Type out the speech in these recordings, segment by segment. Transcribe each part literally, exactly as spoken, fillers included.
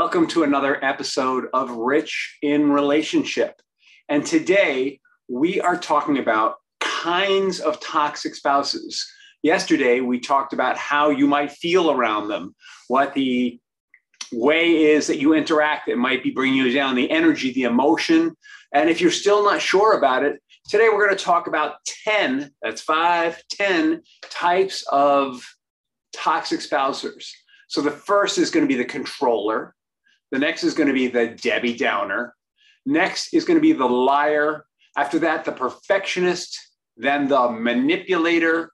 Welcome to another episode of Rich in Relationship. And today we are talking about kinds of toxic spouses. Yesterday, we talked about how you might feel around them, what the way is that you interact that might be bringing you down, the energy, the emotion. And if you're still not sure about it, today we're going to talk about ten, that's five, ten types of toxic spouses. So the first is going to be the controller. The next is going to be the Debbie Downer. Next is going to be the liar. After that, the perfectionist, then the manipulator,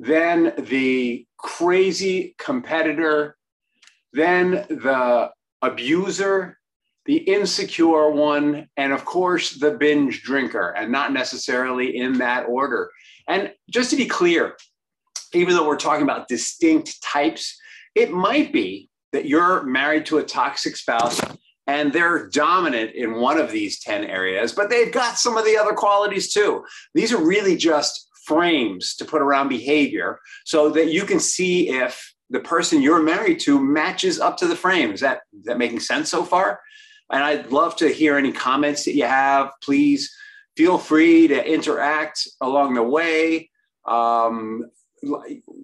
then the crazy competitor, then the abuser, the insecure one, and of course, the binge drinker, and not necessarily in that order. And just to be clear, even though we're talking about distinct types, it might be that you're married to a toxic spouse and they're dominant in one of these ten areas, but they've got some of the other qualities too. These are really just frames to put around behavior so that you can see if the person you're married to matches up to the frame. Is that, is that making sense so far? And I'd love to hear any comments that you have. Please feel free to interact along the way. Um,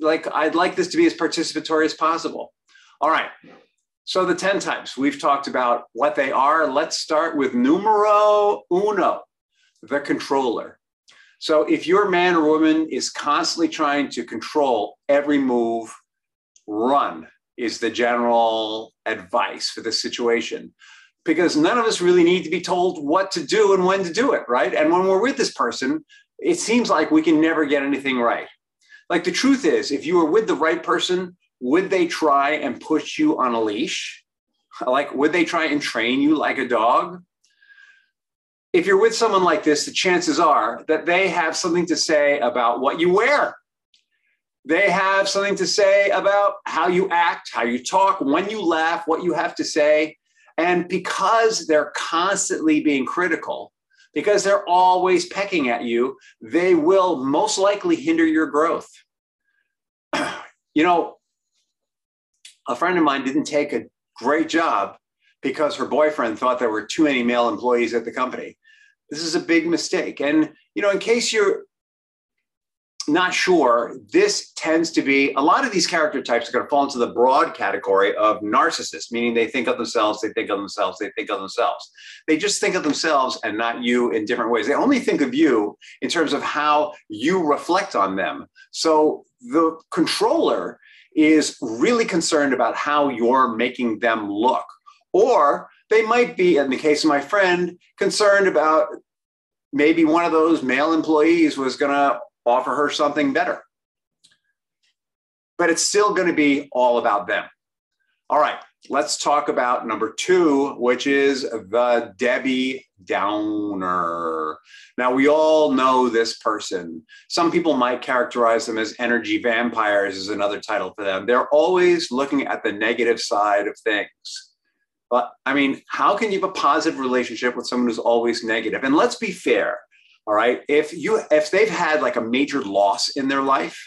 like I'd like this to be as participatory as possible. All right. So the ten types, we've talked about what they are. Let's start with numero uno, the controller. So if your man or woman is constantly trying to control every move, run is the general advice for this situation, because none of us really need to be told what to do and when to do it, right? And when we're with this person, it seems like we can never get anything right. Like the truth is, if you were with the right person, would they try and push you on a leash? Like, would they try and train you like a dog? If you're with someone like this, the chances are that they have something to say about what you wear. They have something to say about how you act, how you talk, when you laugh, what you have to say. And because they're constantly being critical, because they're always pecking at you, they will most likely hinder your growth. You know, a friend of mine didn't take a great job because her boyfriend thought there were too many male employees at the company. This is a big mistake. And, you know, in case you're not sure, this tends to be, a lot of these character types are going to fall into the broad category of narcissists, meaning they think of themselves, they think of themselves, they think of themselves. They just think of themselves and not you in different ways. They only think of you in terms of how you reflect on them. So the controller is really concerned about how you're making them look. Or they might be, in the case of my friend, concerned about maybe one of those male employees was going to offer her something better. But it's still going to be all about them. All right, let's talk about number two, which is the Debbie Downer. Now, we all know this person. Some people might characterize them as energy vampires, is another title for them. They're always looking at the negative side of things. But I mean, how can you have a positive relationship with someone who's always negative? And let's be fair, all right? If you if they've had like a major loss in their life,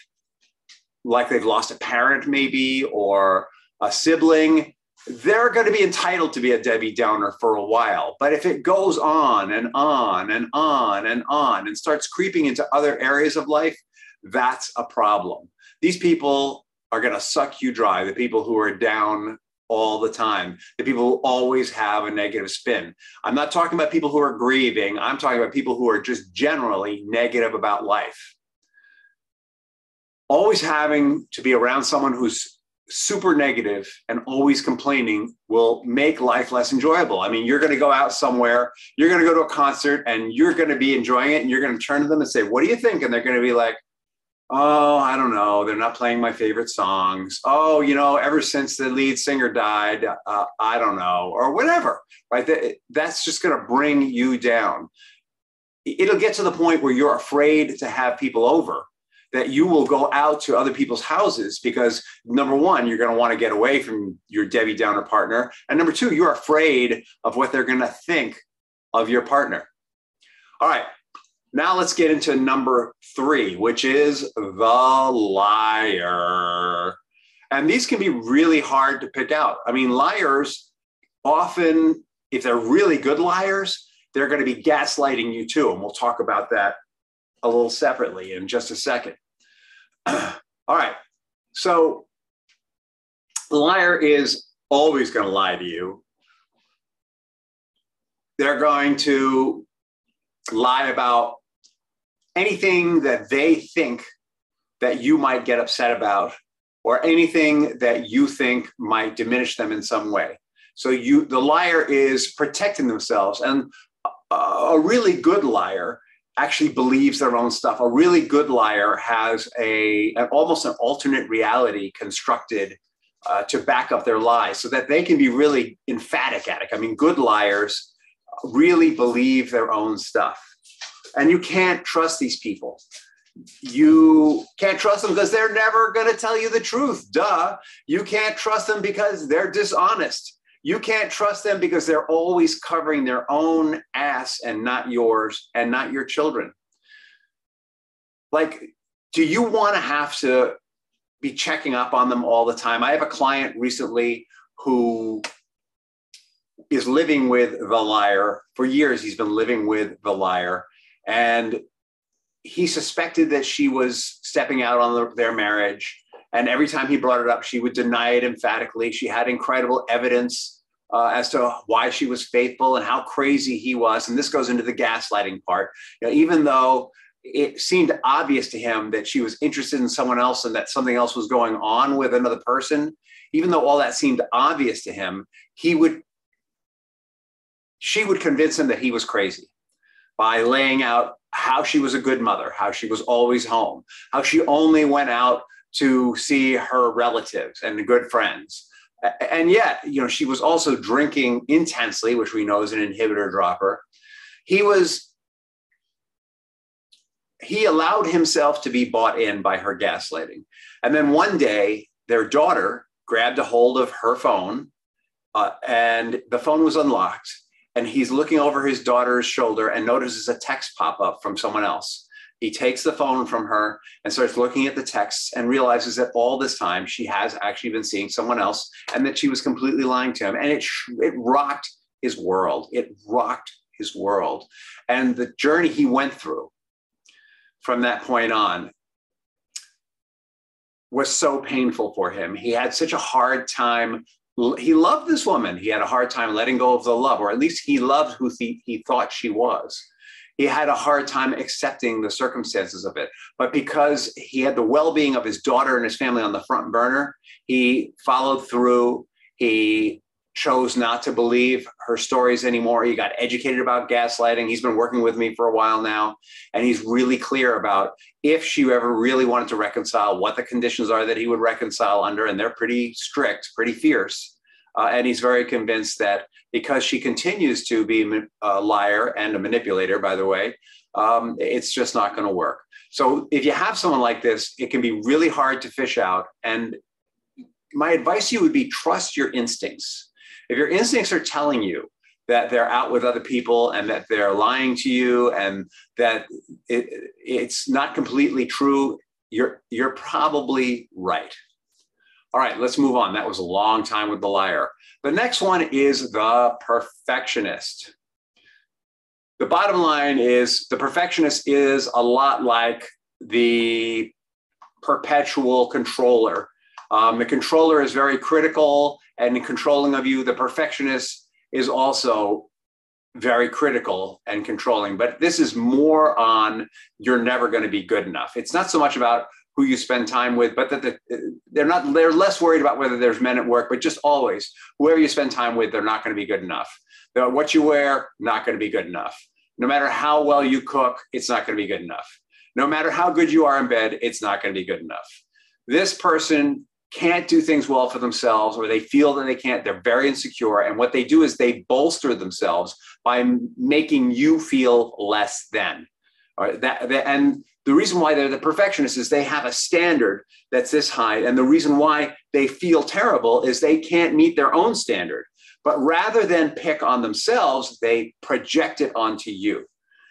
like they've lost a parent maybe or a sibling, they're going to be entitled to be a Debbie Downer for a while. But if it goes on and on and on and on and starts creeping into other areas of life, that's a problem. These people are going to suck you dry, the people who are down all the time, the people who always have a negative spin. I'm not talking about people who are grieving. I'm talking about people who are just generally negative about life. Always having to be around someone who's super negative and always complaining will make life less enjoyable. I mean, you're going to go out somewhere, you're going to go to a concert, and you're going to be enjoying it, and you're going to turn to them and say, "What do you think?" And they're going to be like, "Oh, I don't know. They're not playing my favorite songs. Oh, you know, ever since the lead singer died, uh, I don't know," or whatever, right? That, that's just going to bring you down. It'll get to the point where you're afraid to have people over, that you will go out to other people's houses because, number one, you're going to want to get away from your Debbie Downer partner. And number two, you're afraid of what they're going to think of your partner. All right. Now let's get into number three, which is the liar. And these can be really hard to pick out. I mean, liars often, if they're really good liars, they're going to be gaslighting you too. And we'll talk about that a little separately in just a second. All right. So the liar is always going to lie to you. They're going to lie about anything that they think that you might get upset about, or anything that you think might diminish them in some way. So you, the liar is protecting themselves. And a, a really good liar actually believes their own stuff. A really good liar has a, an, almost an alternate reality constructed uh, to back up their lies so that they can be really emphatic at it. I mean, good liars really believe their own stuff. And you can't trust these people. You can't trust them because they're never going to tell you the truth. Duh. You can't trust them because they're dishonest. You can't trust them because they're always covering their own ass and not yours and not your children. Like, do you want to have to be checking up on them all the time? I have a client recently who is living with the liar. For years, he's been living with the liar. And he suspected that she was stepping out on the, their marriage. And every time he brought it up, she would deny it emphatically. She had incredible evidence uh, as to why she was faithful and how crazy he was. And this goes into the gaslighting part. You know, even though it seemed obvious to him that she was interested in someone else and that something else was going on with another person, even though all that seemed obvious to him, he would, she would convince him that he was crazy by laying out how she was a good mother, how she was always home, how she only went out to see her relatives and good friends. And yet, you know, she was also drinking intensely, which we know is an inhibitor dropper. He was, he allowed himself to be bought in by her gaslighting. And then one day, their daughter grabbed a hold of her phone uh, and the phone was unlocked. And he's looking over his daughter's shoulder and notices a text pop up from someone else. He takes the phone from her and starts looking at the texts and realizes that all this time she has actually been seeing someone else and that she was completely lying to him. And it, it rocked his world. It rocked his world. And the journey he went through from that point on was so painful for him. He had such a hard time. He loved this woman. He had a hard time letting go of the love, or at least he loved who he, he thought she was. He had a hard time accepting the circumstances of it. But because he had the well-being of his daughter and his family on the front burner, he followed through. He chose not to believe her stories anymore. He got educated about gaslighting. He's been working with me for a while now. And he's really clear about if she ever really wanted to reconcile, what the conditions are that he would reconcile under. And they're pretty strict, pretty fierce. Uh, and he's very convinced that because she continues to be a liar and a manipulator, by the way, um, it's just not going to work. So if you have someone like this, it can be really hard to fish out. And my advice to you would be trust your instincts. If your instincts are telling you that they're out with other people and that they're lying to you and that it, it's not completely true, you're, you're probably right. All right, let's move on. That was a long time with the liar. The next one is the perfectionist. The bottom line is the perfectionist is a lot like the perpetual controller. Um, the controller is very critical and controlling of you. The perfectionist is also very critical and controlling, but this is more on you're never going to be good enough. It's not so much about who you spend time with, but that the, they're not, they're less worried about whether there's men at work, but just always whoever you spend time with, they're not going to be good enough. What you wear, not going to be good enough. No matter how well you cook, it's not going to be good enough. No matter how good you are in bed, it's not going to be good enough. This person can't do things well for themselves, or they feel that they can't. They're very insecure. And what they do is they bolster themselves by making you feel less than. All right, that, that, and the reason why they're the perfectionists is they have a standard that's this high. And the reason why they feel terrible is they can't meet their own standard. But rather than pick on themselves, they project it onto you.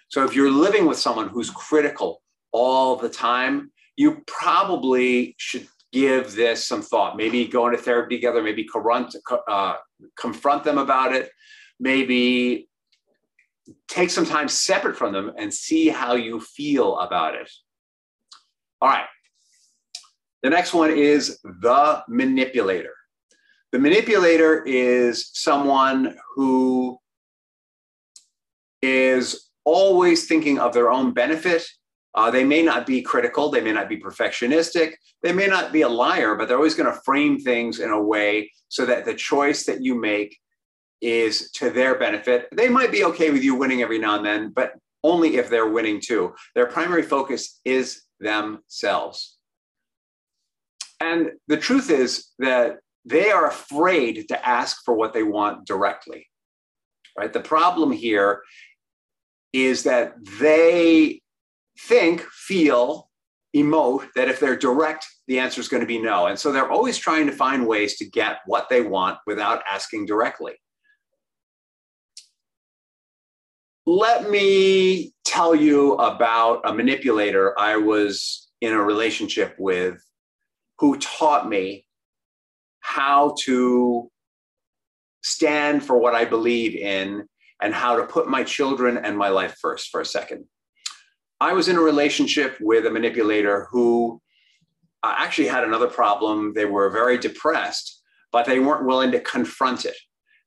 So if you're living with someone who's critical all the time, you probably should give this some thought, maybe go into therapy together, maybe confront, uh, confront them about it, maybe take some time separate from them and see how you feel about it. All right. The next one is the manipulator. The manipulator is someone who is always thinking of their own benefit. Uh, they may not be critical. They may not be perfectionistic. They may not be a liar, but they're always going to frame things in a way so that the choice that you make is to their benefit. They might be okay with you winning every now and then, but only if they're winning too. Their primary focus is themselves. And the truth is that they are afraid to ask for what they want directly, right? The problem here is that they think, feel, emote that if they're direct, the answer is going to be no. And so they're always trying to find ways to get what they want without asking directly. Let me tell you about a manipulator I was in a relationship with who taught me how to stand for what I believe in and how to put my children and my life first for a second. I was in a relationship with a manipulator who actually had another problem. They were very depressed, but they weren't willing to confront it.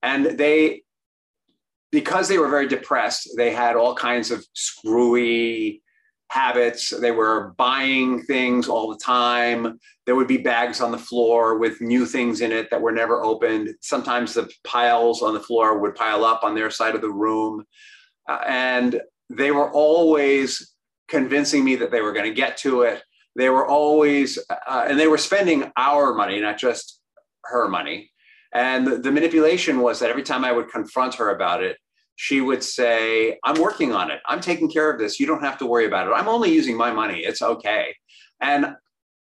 And they, because they were very depressed, they had all kinds of screwy habits. They were buying things all the time. There would be bags on the floor with new things in it that were never opened. Sometimes the piles on the floor would pile up on their side of the room. Uh, and they were always convincing me that they were going to get to it. They were always, uh, and they were spending our money, not just her money. And the, the manipulation was that every time I would confront her about it, she would say, I'm working on it. I'm taking care of this. You don't have to worry about it. I'm only using my money. It's okay. And,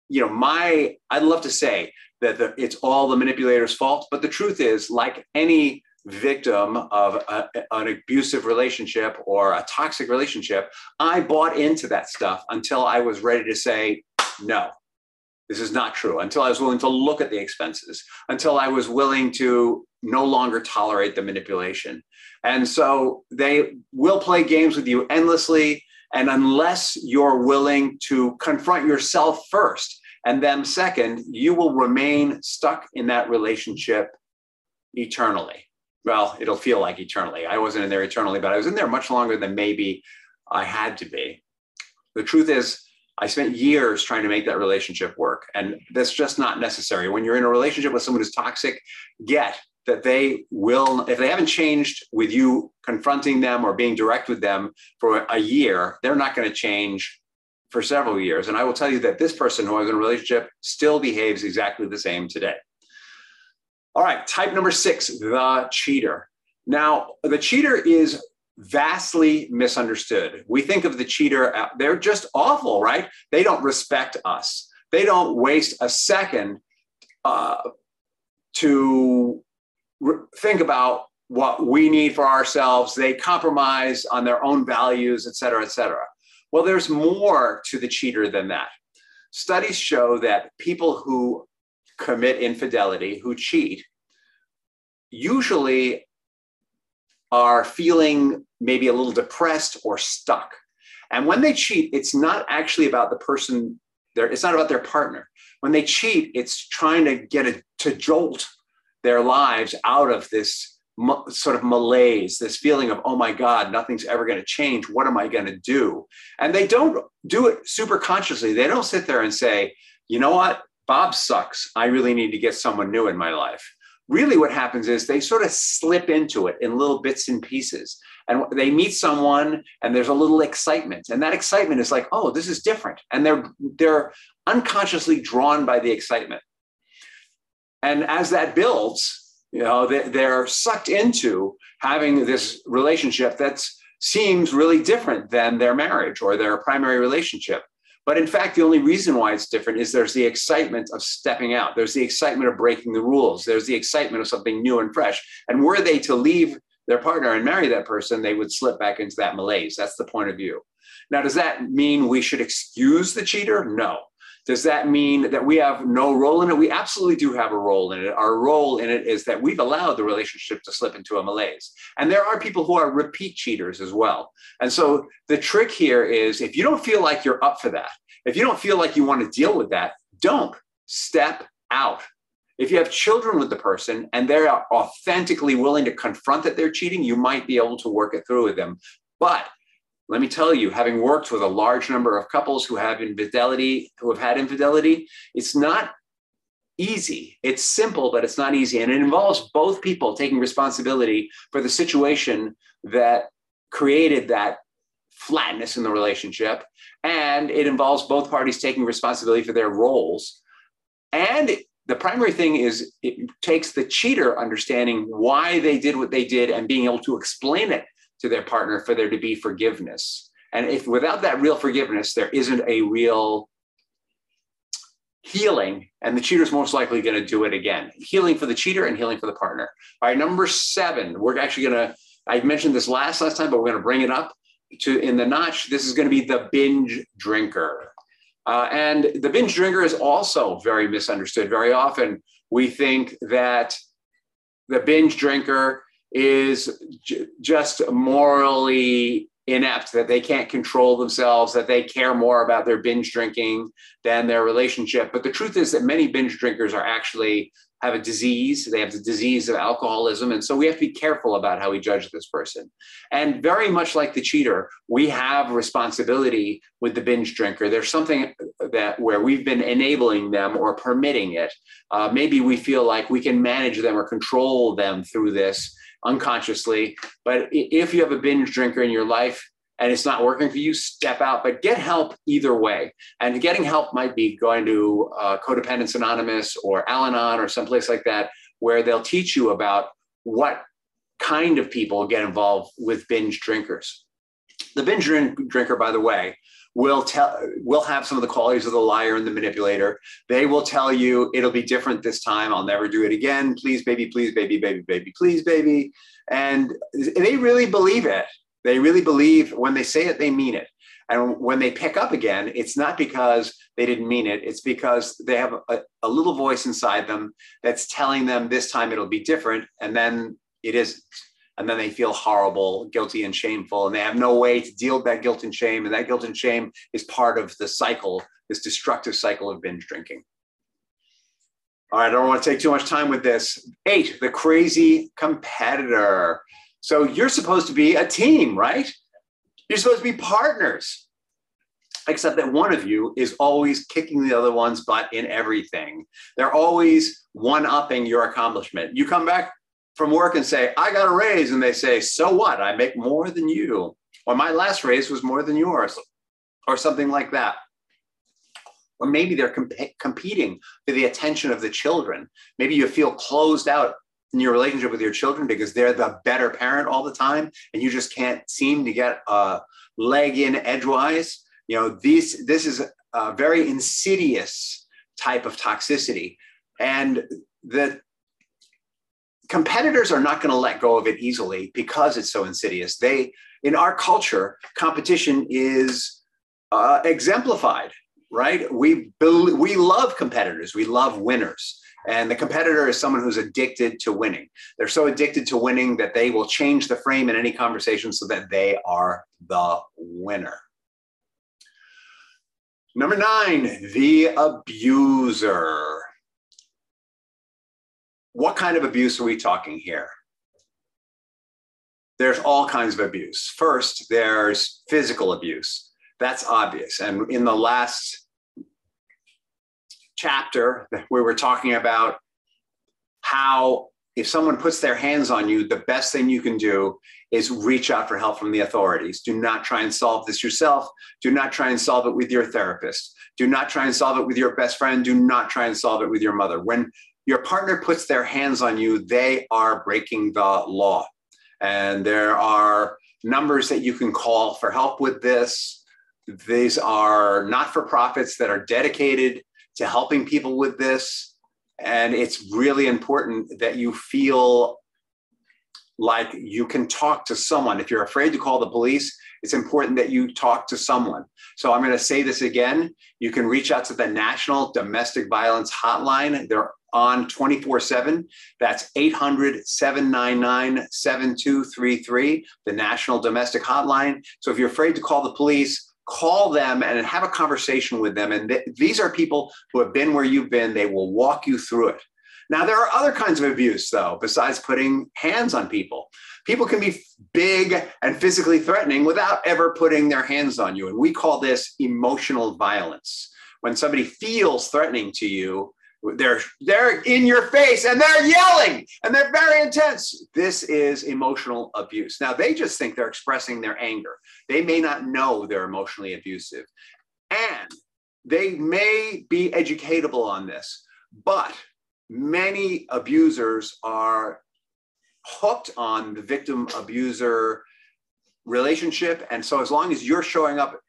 you know, my, I'd love to say that the, it's all the manipulator's fault, but the truth is, like any victim of a, an abusive relationship or a toxic relationship, I bought into that stuff until I was ready to say, no, this is not true, until I was willing to look at the expenses, until I was willing to no longer tolerate the manipulation. And so they will play games with you endlessly. And unless you're willing to confront yourself first and them second, you will remain stuck in that relationship eternally. Well, it'll feel like eternally. I wasn't in there eternally, but I was in there much longer than maybe I had to be. The truth is, I spent years trying to make that relationship work. And that's just not necessary. When you're in a relationship with someone who's toxic, get that they will, if they haven't changed with you confronting them or being direct with them for a year, they're not going to change for several years. And I will tell you that this person who I was in a relationship still behaves exactly the same today. All right, type number six, the cheater. Now, the cheater is vastly misunderstood. We think of the cheater, they're just awful, right? They don't respect us. They don't waste a second uh, to think about what we need for ourselves. They compromise on their own values, et cetera, et cetera. Well, there's more to the cheater than that. Studies show that people who commit infidelity, who cheat, usually are feeling maybe a little depressed or stuck. And when they cheat, it's not actually about the person there. It's not about their partner. When they cheat, it's trying to get a, to jolt their lives out of this sort of malaise, this feeling of, oh my God, nothing's ever going to change. What am I going to do? And they don't do it super consciously. They don't sit there and say, you know what? Bob sucks. I really need to get someone new in my life. Really what happens is they sort of slip into it in little bits and pieces, and they meet someone and there's a little excitement, and that excitement is like, oh, this is different. And they're, they're unconsciously drawn by the excitement. And as that builds, you know, they, they're sucked into having this relationship that seems really different than their marriage or their primary relationship. But in fact, the only reason why it's different is there's the excitement of stepping out. There's the excitement of breaking the rules. There's the excitement of something new and fresh. And were they to leave their partner and marry that person, they would slip back into that malaise. That's the point of view. Now, does that mean we should excuse the cheater? No. Does that mean that we have no role in it? We absolutely do have a role in it. Our role in it is that we've allowed the relationship to slip into a malaise. And there are people who are repeat cheaters as well. And so the trick here is, if you don't feel like you're up for that, if you don't feel like you want to deal with that, don't step out. If you have children with the person and they're authentically willing to confront that they're cheating, you might be able to work it through with them. But let me tell you, having worked with a large number of couples who have infidelity, who have had infidelity, it's not easy. It's simple, but it's not easy. And it involves both people taking responsibility for the situation that created that flatness in the relationship. And it involves both parties taking responsibility for their roles. And it, the primary thing is, it takes the cheater understanding why they did what they did and being able to explain it to their partner for there to be forgiveness. And if without that real forgiveness, there isn't a real healing, and the cheater's most likely gonna do it again. Healing for the cheater and healing for the partner. All right, number seven, we're actually gonna, I mentioned this last, last time, but we're gonna bring it up to in the notch. This is gonna be the binge drinker. Uh, and the binge drinker is also very misunderstood. Very often we think that the binge drinker is j- just morally inept, that they can't control themselves, that they care more about their binge drinking than their relationship. But the truth is that many binge drinkers are actually have a disease. They have the disease of alcoholism. And so we have to be careful about how we judge this person. And very much like the cheater, we have responsibility with the binge drinker. There's something that where we've been enabling them or permitting it. Uh, maybe we feel like we can manage them or control them through this unconsciously. But if you have a binge drinker in your life and it's not working for you, step out, but get help either way. And getting help might be going to uh, Codependence Anonymous or Al-Anon or someplace like that, where they'll teach you about what kind of people get involved with binge drinkers. The binge drink- drinker, by the way, will tell, will have some of the qualities of the liar and the manipulator. They will tell you, it'll be different this time. I'll never do it again. Please, baby, please, baby, baby, baby, please, baby. And they really believe it. They really believe when they say it, they mean it. And when they pick up again, it's not because they didn't mean it. It's because they have a, a little voice inside them that's telling them this time it'll be different. And then it isn't. And then they feel horrible, guilty, and shameful. And they have no way to deal with that guilt and shame. And that guilt and shame is part of the cycle, this destructive cycle of binge drinking. All right, I don't want to take too much time with this. Eight, the crazy competitor. So you're supposed to be a team, right? You're supposed to be partners, except that one of you is always kicking the other one's butt in everything. They're always one-upping your accomplishment. You come back from work and say, I got a raise. And they say, so what? I make more than you. Or my last raise was more than yours. Or something like that. Or maybe they're comp- competing for the attention of the children. Maybe you feel closed out in your relationship with your children because they're the better parent all the time, and you just can't seem to get a leg in edgewise. You know, these, this is a very insidious type of toxicity. And the competitors are not going to let go of it easily because it's so insidious. They, in our culture, competition is uh, exemplified, right? We, be- we love competitors. We love winners. And the competitor is someone who's addicted to winning. They're so addicted to winning that they will change the frame in any conversation so that they are the winner. Number nine, the abuser. What kind of abuse are we talking here? There's all kinds of abuse. First, there's physical abuse. That's obvious. And in the last chapter where we're talking about how if someone puts their hands on you, the best thing you can do is reach out for help from the authorities. Do not try and solve this yourself. Do not try and solve it with your therapist. Do not try and solve it with your best friend. Do not try and solve it with your mother. When your partner puts their hands on you, they are breaking the law. And there are numbers that you can call for help with this. These are not-for-profits that are dedicated to helping people with this. And it's really important that you feel like you can talk to someone. If you're afraid to call the police, it's important that you talk to someone. So I'm going to say this again. You can reach out to the National Domestic Violence Hotline. They're on twenty-four seven. That's eight hundred, seven nine nine, seven two three three, the National Domestic Hotline. So if you're afraid to call the police, call them and have a conversation with them. And th- these are people who have been where you've been. They will walk you through it. Now, there are other kinds of abuse, though, besides putting hands on people. People can be big and physically threatening without ever putting their hands on you. And we call this emotional violence. When somebody feels threatening to you, they're, they're in your face and they're yelling and they're very intense. This is emotional abuse. Now, they just think they're expressing their anger. They may not know they're emotionally abusive. And they may be educatable on this, but many abusers are hooked on the victim-abuser relationship. And so as long as you're showing up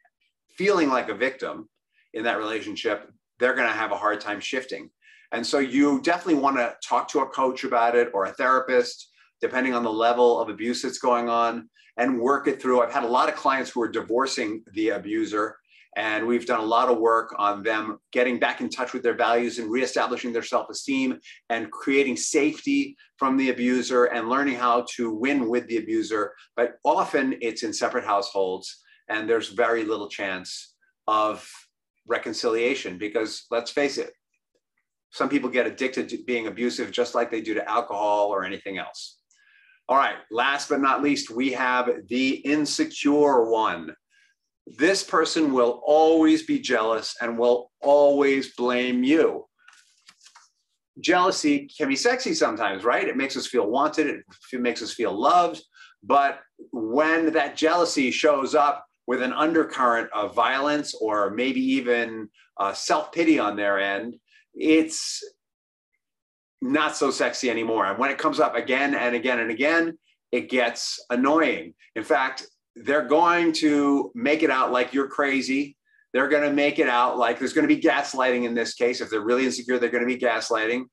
feeling like a victim in that relationship, they're going to have a hard time shifting. And so you definitely want to talk to a coach about it or a therapist, depending on the level of abuse that's going on, and work it through. I've had a lot of clients who are divorcing the abuser, and we've done a lot of work on them getting back in touch with their values and reestablishing their self-esteem and creating safety from the abuser and learning how to win with the abuser. But often it's in separate households, and there's very little chance of reconciliation because, let's face it, some people get addicted to being abusive just like they do to alcohol or anything else. All right, last but not least, we have the insecure one. This person will always be jealous and will always blame you. Jealousy can be sexy sometimes, right? It makes us feel wanted. It makes us feel loved. But when that jealousy shows up with an undercurrent of violence or maybe even uh, self-pity on their end, it's not so sexy anymore. And when it comes up again and again and again, it gets annoying. In fact, they're going to make it out like you're crazy. They're going to make it out like there's going to be gaslighting in this case. If they're really insecure, they're going to be gaslighting.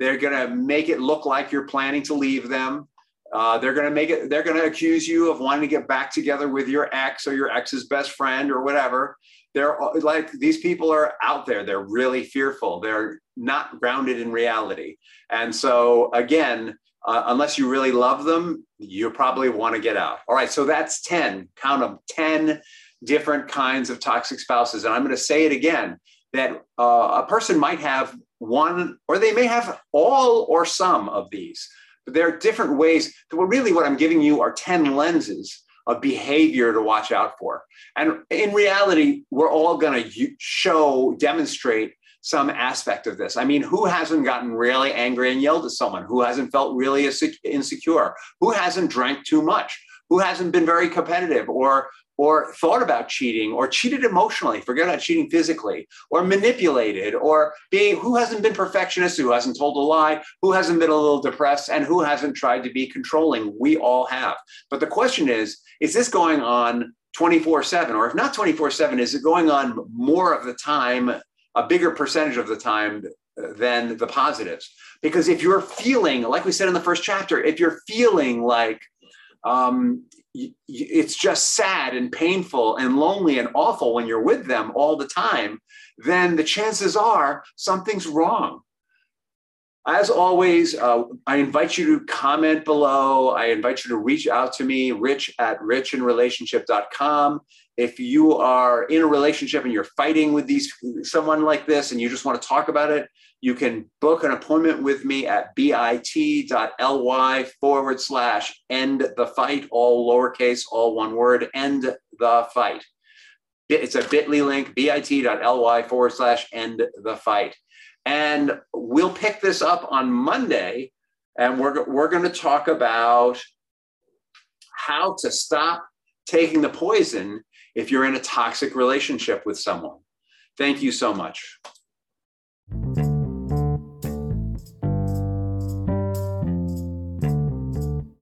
They're going to make it look like you're planning to leave them. Uh, they're going to make it, they're going to accuse you of wanting to get back together with your ex or your ex's best friend or whatever. They're like, these people are out there. They're really fearful. They're not grounded in reality. And so again, Uh, unless you really love them, you probably want to get out. All right, so that's ten, count them, ten different kinds of toxic spouses. And I'm going to say it again, that uh, a person might have one, or they may have all or some of these. But there are different ways. That really what I'm giving you are ten lenses of behavior to watch out for. And in reality, we're all going to show, demonstrate some aspect of this. I mean, who hasn't gotten really angry and yelled at someone? Who hasn't felt really insecure? Who hasn't drank too much? Who hasn't been very competitive or, or thought about cheating or cheated emotionally? Forget about cheating physically, or manipulated, or being, who hasn't been perfectionist? Who hasn't told a lie? Who hasn't been a little depressed? And who hasn't tried to be controlling? We all have. But the question is, is this going on twenty-four seven? Or if not twenty-four seven, is it going on more of the time, a bigger percentage of the time than the positives? Because if you're feeling, like we said in the first chapter, if you're feeling like um, it's just sad and painful and lonely and awful when you're with them all the time, then the chances are something's wrong. As always, uh, I invite you to comment below. I invite you to reach out to me, rich at rich in relationship dot com. If you are in a relationship and you're fighting with these someone like this and you just want to talk about it, you can book an appointment with me at bit.ly forward slash end the fight, all lowercase, all one word, end the fight. It's a bit.ly link, bit.ly forward slash end the fight. And we'll pick this up on Monday, and we're, we're going to talk about how to stop taking the poison if you're in a toxic relationship with someone. Thank you so much.